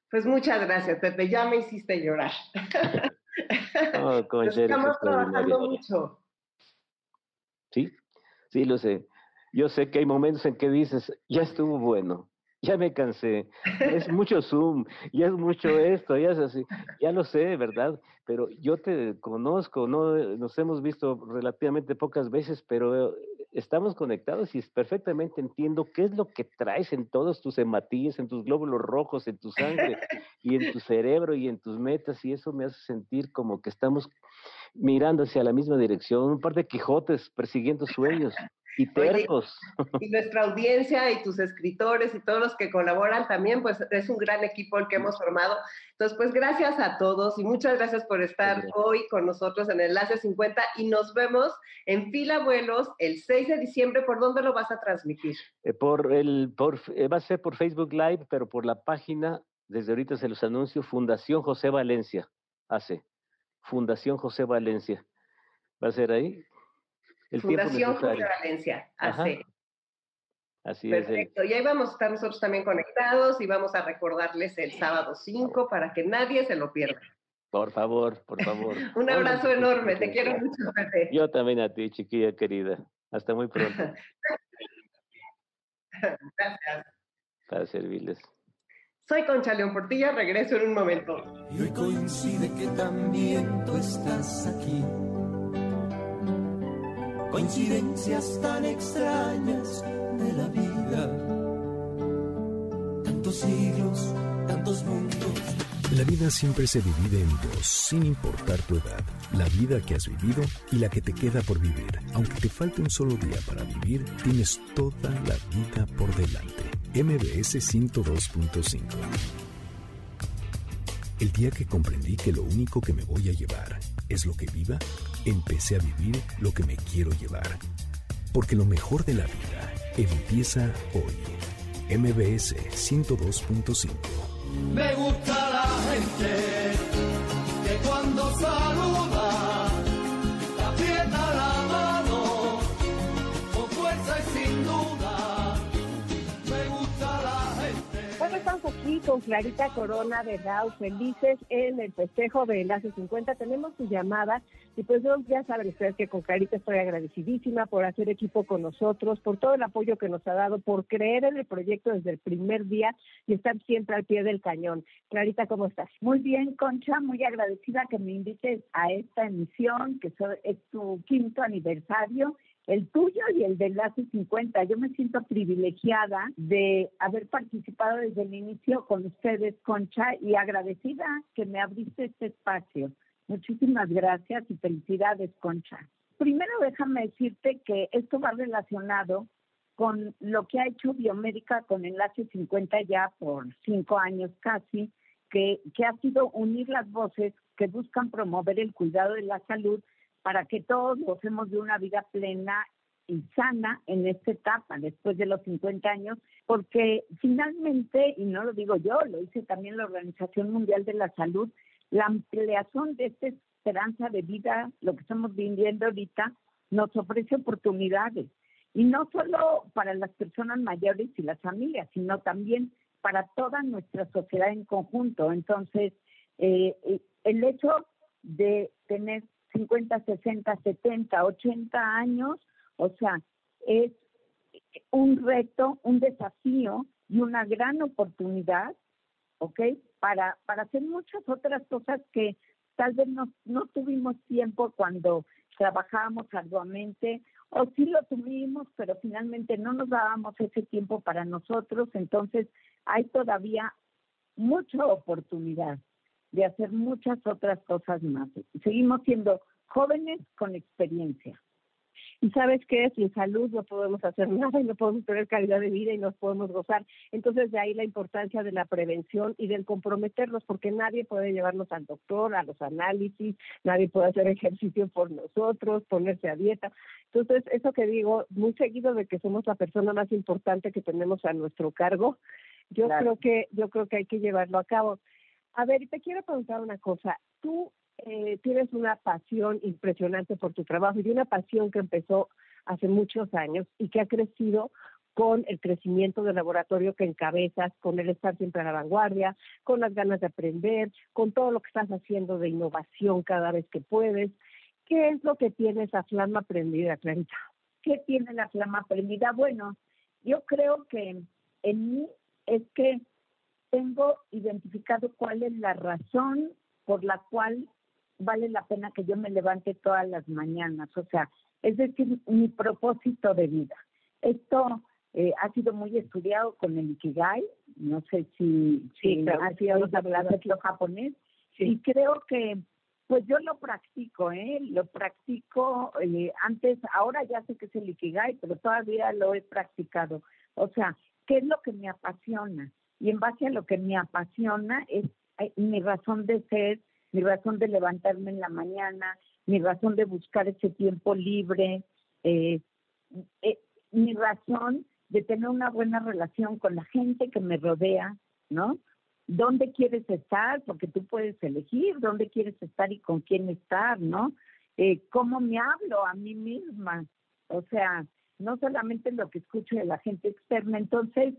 Pues muchas gracias, Pepe, ya me hiciste llorar. Oh, Concha, estamos trabajando mucho. Sí, sí, lo sé. Yo sé que hay momentos en que dices, ya estuvo bueno, ya me cansé, es mucho Zoom, ya es mucho esto, ya es así, ya lo sé, ¿verdad? Pero yo te conozco, no nos hemos visto relativamente pocas veces, pero estamos conectados y perfectamente entiendo qué es lo que traes en todos tus hematíes, en tus glóbulos rojos, en tu sangre y en tu cerebro y en tus metas, y eso me hace sentir como que estamos mirando hacia la misma dirección, un par de Quijotes persiguiendo sueños. Y tercos. Y nuestra audiencia y tus escritores y todos los que colaboran también, pues es un gran equipo el que hemos formado. Entonces, pues gracias a todos y muchas gracias por estar gracias. hoy con nosotros en Enlace cincuenta, y nos vemos en Filabuelos el seis de diciembre. ¿Por dónde lo vas a transmitir? Eh, por el, por, eh, va a ser por Facebook Live, pero por la página, desde ahorita se los anuncio, Fundación José Valencia, hace, Fundación José Valencia. ¿Va a ser ahí? El Fundación José Valencia, hace. Así es. Perfecto, y ahí vamos a estar nosotros también conectados y vamos a recordarles el sábado cinco para que nadie se lo pierda. Por favor, por favor. Un abrazo enorme, te quiero mucho, Pepe. Yo también a ti, chiquilla querida. Hasta muy pronto. Gracias. Para servirles. Soy Concha León Portilla, regreso en un momento. Y hoy coincide que también tú estás aquí. Coincidencias tan extrañas de la vida. Tantos siglos, tantos mundos. La vida siempre se divide en dos, sin importar tu edad. La vida que has vivido y la que te queda por vivir. Aunque te falte un solo día para vivir, tienes toda la vida por delante. M B S ciento dos punto cinco. El día que comprendí que lo único que me voy a llevar es lo que viva, empecé a vivir lo que me quiero llevar. Porque lo mejor de la vida empieza hoy. M B S ciento dos punto cinco. Me gusta la gente que cuando saluda te aprieta la mano con fuerza y sin duda. Me gusta la gente. Bueno, estamos aquí con Clarita Corona de Lau, felices en el festejo de Enlace cincuenta. Tenemos su llamada. Y pues ya saben ustedes que con Clarita estoy agradecidísima por hacer equipo con nosotros, por todo el apoyo que nos ha dado, por creer en el proyecto desde el primer día y estar siempre al pie del cañón. Clarita, ¿cómo estás? Muy bien, Concha, muy agradecida que me invites a esta emisión, que es tu quinto aniversario, el tuyo y el de Enlace cincuenta. Yo me siento privilegiada de haber participado desde el inicio con ustedes, Concha, y agradecida que me abriste este espacio. Muchísimas gracias y felicidades, Concha. Primero déjame decirte que esto va relacionado con lo que ha hecho Biomédica con Enlace cincuenta ya por cinco años casi, que, que ha sido unir las voces que buscan promover el cuidado de la salud para que todos gocemos de una vida plena y sana en esta etapa, después de los cincuenta años, porque finalmente, y no lo digo yo, lo dice también la Organización Mundial de la Salud, la ampliación de esta esperanza de vida, lo que estamos viviendo ahorita, nos ofrece oportunidades. Y no solo para las personas mayores y las familias, sino también para toda nuestra sociedad en conjunto. Entonces, eh, el hecho de tener cincuenta, sesenta, setenta, ochenta años, o sea, es un reto, un desafío y una gran oportunidad, ¿ok? Para, para hacer muchas otras cosas que tal vez no, no tuvimos tiempo cuando trabajábamos arduamente, o sí lo tuvimos, pero finalmente no nos dábamos ese tiempo para nosotros. Entonces hay todavía mucha oportunidad de hacer muchas otras cosas más. Seguimos siendo jóvenes con experiencia. Y sabes qué, sin salud no podemos hacer nada y no podemos tener calidad de vida y no podemos gozar. Entonces de ahí la importancia de la prevención y del comprometernos, porque nadie puede llevarnos al doctor, a los análisis, nadie puede hacer ejercicio por nosotros, ponerse a dieta. Entonces eso que digo, muy seguido de que somos la persona más importante que tenemos a nuestro cargo, yo claro. creo que yo creo que hay que llevarlo a cabo. A ver, te quiero preguntar una cosa. Tú Eh, tienes una pasión impresionante por tu trabajo y una pasión que empezó hace muchos años y que ha crecido con el crecimiento del laboratorio que encabezas, con el estar siempre a la vanguardia, con las ganas de aprender, con todo lo que estás haciendo de innovación cada vez que puedes. ¿Qué es lo que tiene esa flama prendida, Clarita? ¿Qué tiene la flama prendida? Bueno, yo creo que en mí es que tengo identificado cuál es la razón por la cual vale la pena que yo me levante todas las mañanas, o sea, es decir, mi propósito de vida. Esto eh, ha sido muy estudiado con el Ikigai, no sé si, sí, si claro, ha sido hablado de lo japonés, sí. Y creo que, pues yo lo practico, ¿eh? Lo practico eh, antes, ahora ya sé que es el Ikigai, pero todavía lo he practicado. O sea, ¿qué es lo que me apasiona? Y en base a lo que me apasiona es eh, mi razón de ser, mi razón de levantarme en la mañana, mi razón de buscar ese tiempo libre, eh, eh, mi razón de tener una buena relación con la gente que me rodea, ¿no? ¿Dónde quieres estar? Porque tú puedes elegir dónde quieres estar y con quién estar, ¿no? Eh, ¿Cómo me hablo a mí misma? O sea, no solamente lo que escucho de la gente externa. Entonces,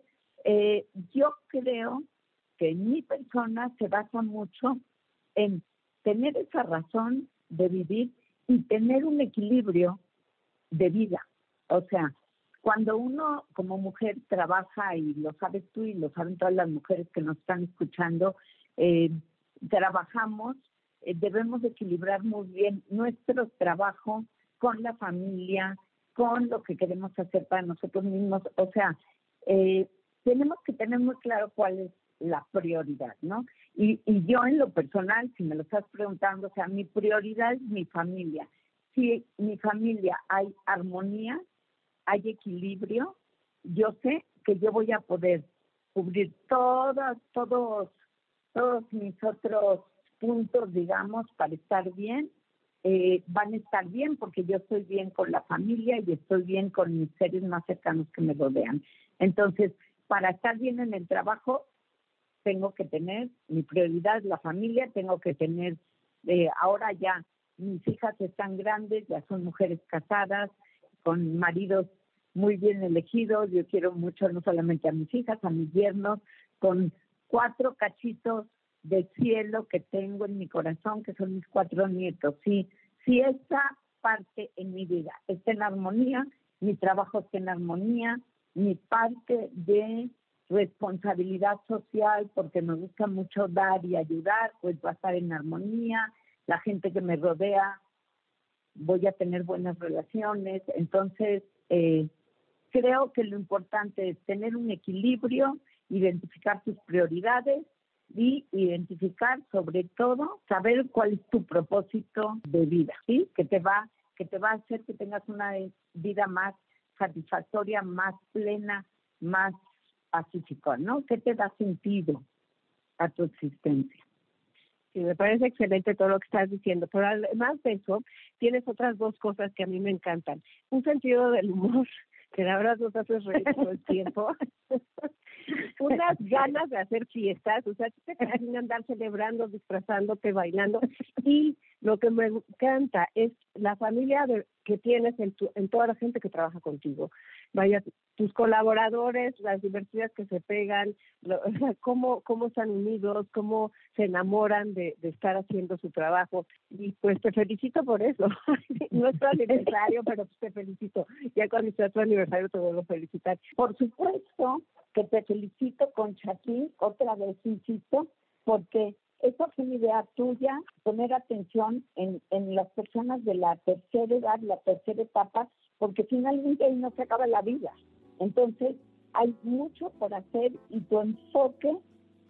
eh, yo creo que en mi persona se basa mucho en tener esa razón de vivir y tener un equilibrio de vida. O sea, cuando uno como mujer trabaja, y lo sabes tú y lo saben todas las mujeres que nos están escuchando, eh, trabajamos, eh, debemos equilibrar muy bien nuestro trabajo con la familia, con lo que queremos hacer para nosotros mismos. O sea, eh, tenemos que tener muy claro cuál es la prioridad, ¿no? Y, y yo en lo personal, si me lo estás preguntando, o sea, mi prioridad es mi familia. Si en mi familia hay armonía, hay equilibrio, yo sé que yo voy a poder cubrir todas, todos, todos mis otros puntos, digamos, para estar bien. Eh, van a estar bien porque yo estoy bien con la familia y estoy bien con mis seres más cercanos que me rodean. Entonces, para estar bien en el trabajo, tengo que tener mi prioridad, la familia, tengo que tener, eh, ahora ya mis hijas están grandes, ya son mujeres casadas, con maridos muy bien elegidos, yo quiero mucho no solamente a mis hijas, a mis yernos, con cuatro cachitos de cielo que tengo en mi corazón, que son mis cuatro nietos. Si, si esa parte en mi vida está en armonía, mi trabajo está en armonía, mi parte de responsabilidad social, porque me gusta mucho dar y ayudar, pues va a estar en armonía, la gente que me rodea, voy a tener buenas relaciones. Entonces, eh, creo que lo importante es tener un equilibrio, identificar tus prioridades y identificar, sobre todo, saber cuál es tu propósito de vida, ¿sí? Que te va, que te va a hacer que tengas una vida más satisfactoria, más plena, más pacífica, ¿no? ¿Qué te da sentido a tu existencia? Sí, me parece excelente todo lo que estás diciendo, pero además de eso, tienes otras dos cosas que a mí me encantan. Un sentido del humor, que la verdad nos haces reír todo el tiempo. Unas ganas de hacer fiestas, o sea, te imaginas andar celebrando, disfrazándote, bailando. Y lo que me encanta es la familia de, que tienes en, tu, en toda la gente que trabaja contigo. Vaya, tus colaboradores, las diversidades que se pegan, lo, o sea, cómo, cómo están unidos, cómo se enamoran de, de estar haciendo su trabajo. Y pues te felicito por eso. No es tu aniversario, pero pues te felicito. Ya cuando sea tu aniversario te vuelvo a felicitar. Por supuesto que te felicito, Concha, aquí, otra vez, insisto, porque esa fue una idea tuya, poner atención en, en las personas de la tercera edad, la tercera etapa, porque finalmente ahí no se acaba la vida. Entonces, hay mucho por hacer y tu enfoque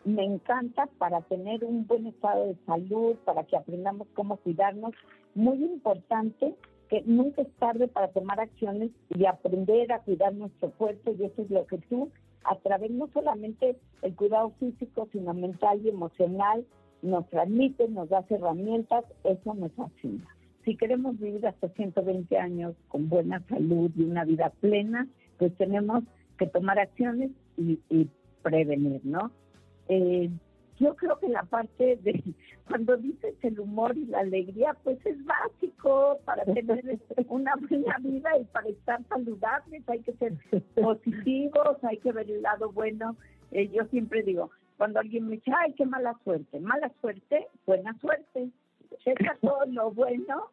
me encanta para tener un buen estado de salud, para que aprendamos cómo cuidarnos. Muy importante que nunca es tarde para tomar acciones y aprender a cuidar nuestro cuerpo, y eso es lo que tú, a través no solamente el cuidado físico, sino mental y emocional, nos transmite, nos da herramientas, eso nos fascina. Si queremos vivir hasta ciento veinte años con buena salud y una vida plena, pues tenemos que tomar acciones y, y prevenir, ¿no? Eh, yo creo que la parte de, cuando dices el humor y la alegría, pues es básico para tener una buena vida y para estar saludables, hay que ser positivos, hay que ver el lado bueno. Eh, yo siempre digo, cuando alguien me dice, ay, qué mala suerte, mala suerte, buena suerte. Checa todo lo bueno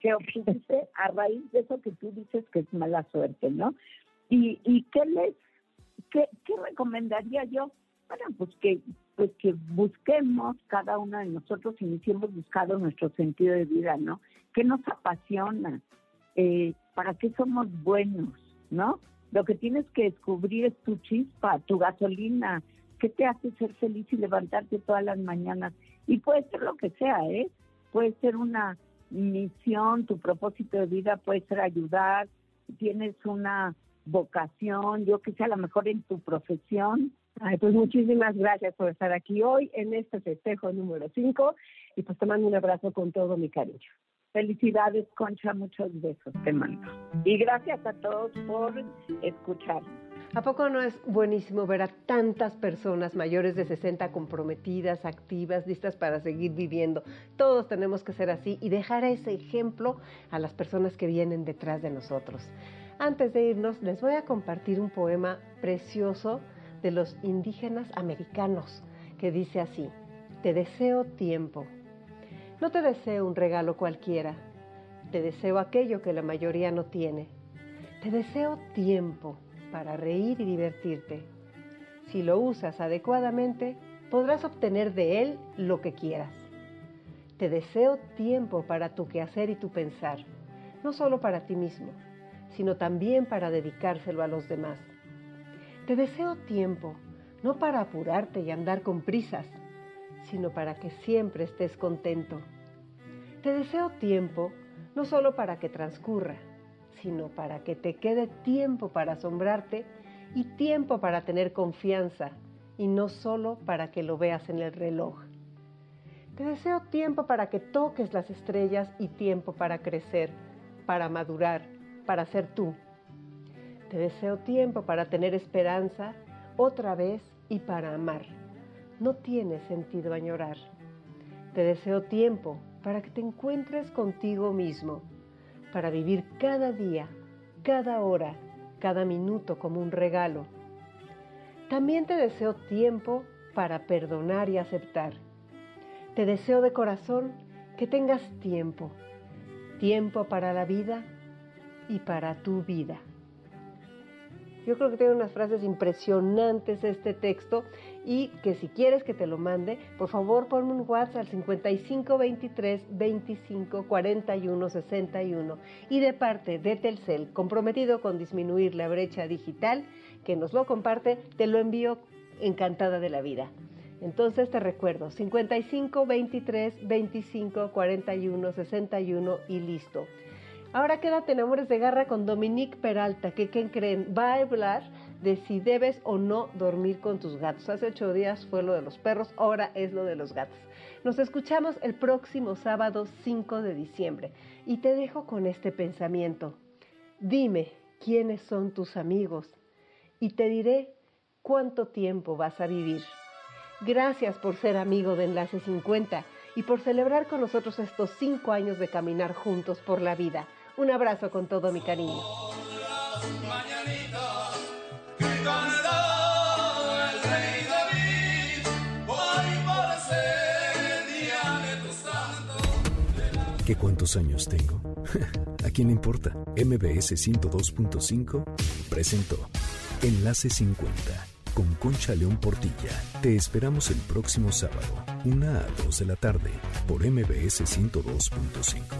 que obtuviste a raíz de eso que tú dices que es mala suerte, ¿no? ¿Y, y qué les qué, qué recomendaría yo? Bueno, pues que, pues que busquemos, cada uno de nosotros, y nos hemos buscado nuestro sentido de vida, ¿no? ¿Qué nos apasiona? Eh, ¿Para qué somos buenos, no? Lo que tienes que descubrir es tu chispa, tu gasolina, qué te hace ser feliz y levantarte todas las mañanas. Y puede ser lo que sea, ¿eh? Puede ser una misión, tu propósito de vida puede ser ayudar, tienes una vocación, yo que sé, a lo mejor en tu profesión. Ay, pues muchísimas gracias por estar aquí hoy en este festejo número cinco y pues te mando un abrazo con todo mi cariño. Felicidades, Concha, muchos besos te mando. Y gracias a todos por escuchar. ¿A poco no es buenísimo ver a tantas personas mayores de sesenta comprometidas, activas, listas para seguir viviendo? Todos tenemos que ser así y dejar ese ejemplo a las personas que vienen detrás de nosotros. Antes de irnos, les voy a compartir un poema precioso de los indígenas americanos que dice así: te deseo tiempo. No te deseo un regalo cualquiera, te deseo aquello que la mayoría no tiene. Te deseo tiempo para reír y divertirte. Si lo usas adecuadamente, podrás obtener de él lo que quieras. Te deseo tiempo para tu quehacer y tu pensar, no solo para ti mismo, sino también para dedicárselo a los demás. Te deseo tiempo, no para apurarte y andar con prisas, sino para que siempre estés contento. Te deseo tiempo, no solo para que transcurra, sino para que te quede tiempo para asombrarte y tiempo para tener confianza, y no solo para que lo veas en el reloj. Te deseo tiempo para que toques las estrellas y tiempo para crecer, para madurar, para ser tú. Te deseo tiempo para tener esperanza otra vez y para amar. No tiene sentido añorar. Te deseo tiempo para que te encuentres contigo mismo, para vivir cada día, cada hora, cada minuto como un regalo. También te deseo tiempo para perdonar y aceptar. Te deseo de corazón que tengas tiempo, tiempo para la vida y para tu vida. Yo creo que tiene unas frases impresionantes este texto, y que si quieres que te lo mande, por favor ponme un WhatsApp al cincuenta y cinco veintitrés veinticinco cuarenta y uno sesenta y uno, y de parte de Telcel, comprometido con disminuir la brecha digital, que nos lo comparte, te lo envío encantada de la vida. Entonces te recuerdo, cincuenta y cinco veintitrés veinticinco cuarenta y uno sesenta y uno y listo. Ahora quédate en Amores de Garra con Dominique Peralta, que ¿quién creen? Va a hablar de si debes o no dormir con tus gatos. Hace ocho días fue lo de los perros, ahora es lo de los gatos. Nos escuchamos el próximo sábado cinco de diciembre. Y te dejo con este pensamiento. Dime quiénes son tus amigos y te diré cuánto tiempo vas a vivir. Gracias por ser amigo de Enlace cincuenta y por celebrar con nosotros estos cinco años de caminar juntos por la vida. Un abrazo con todo mi cariño. ¿Qué cuántos años tengo? ¿A quién le importa? M B S ciento dos punto cinco presentó Enlace cincuenta con Concha León Portilla. Te esperamos el próximo sábado, una a dos de la tarde, por M B S ciento dos punto cinco.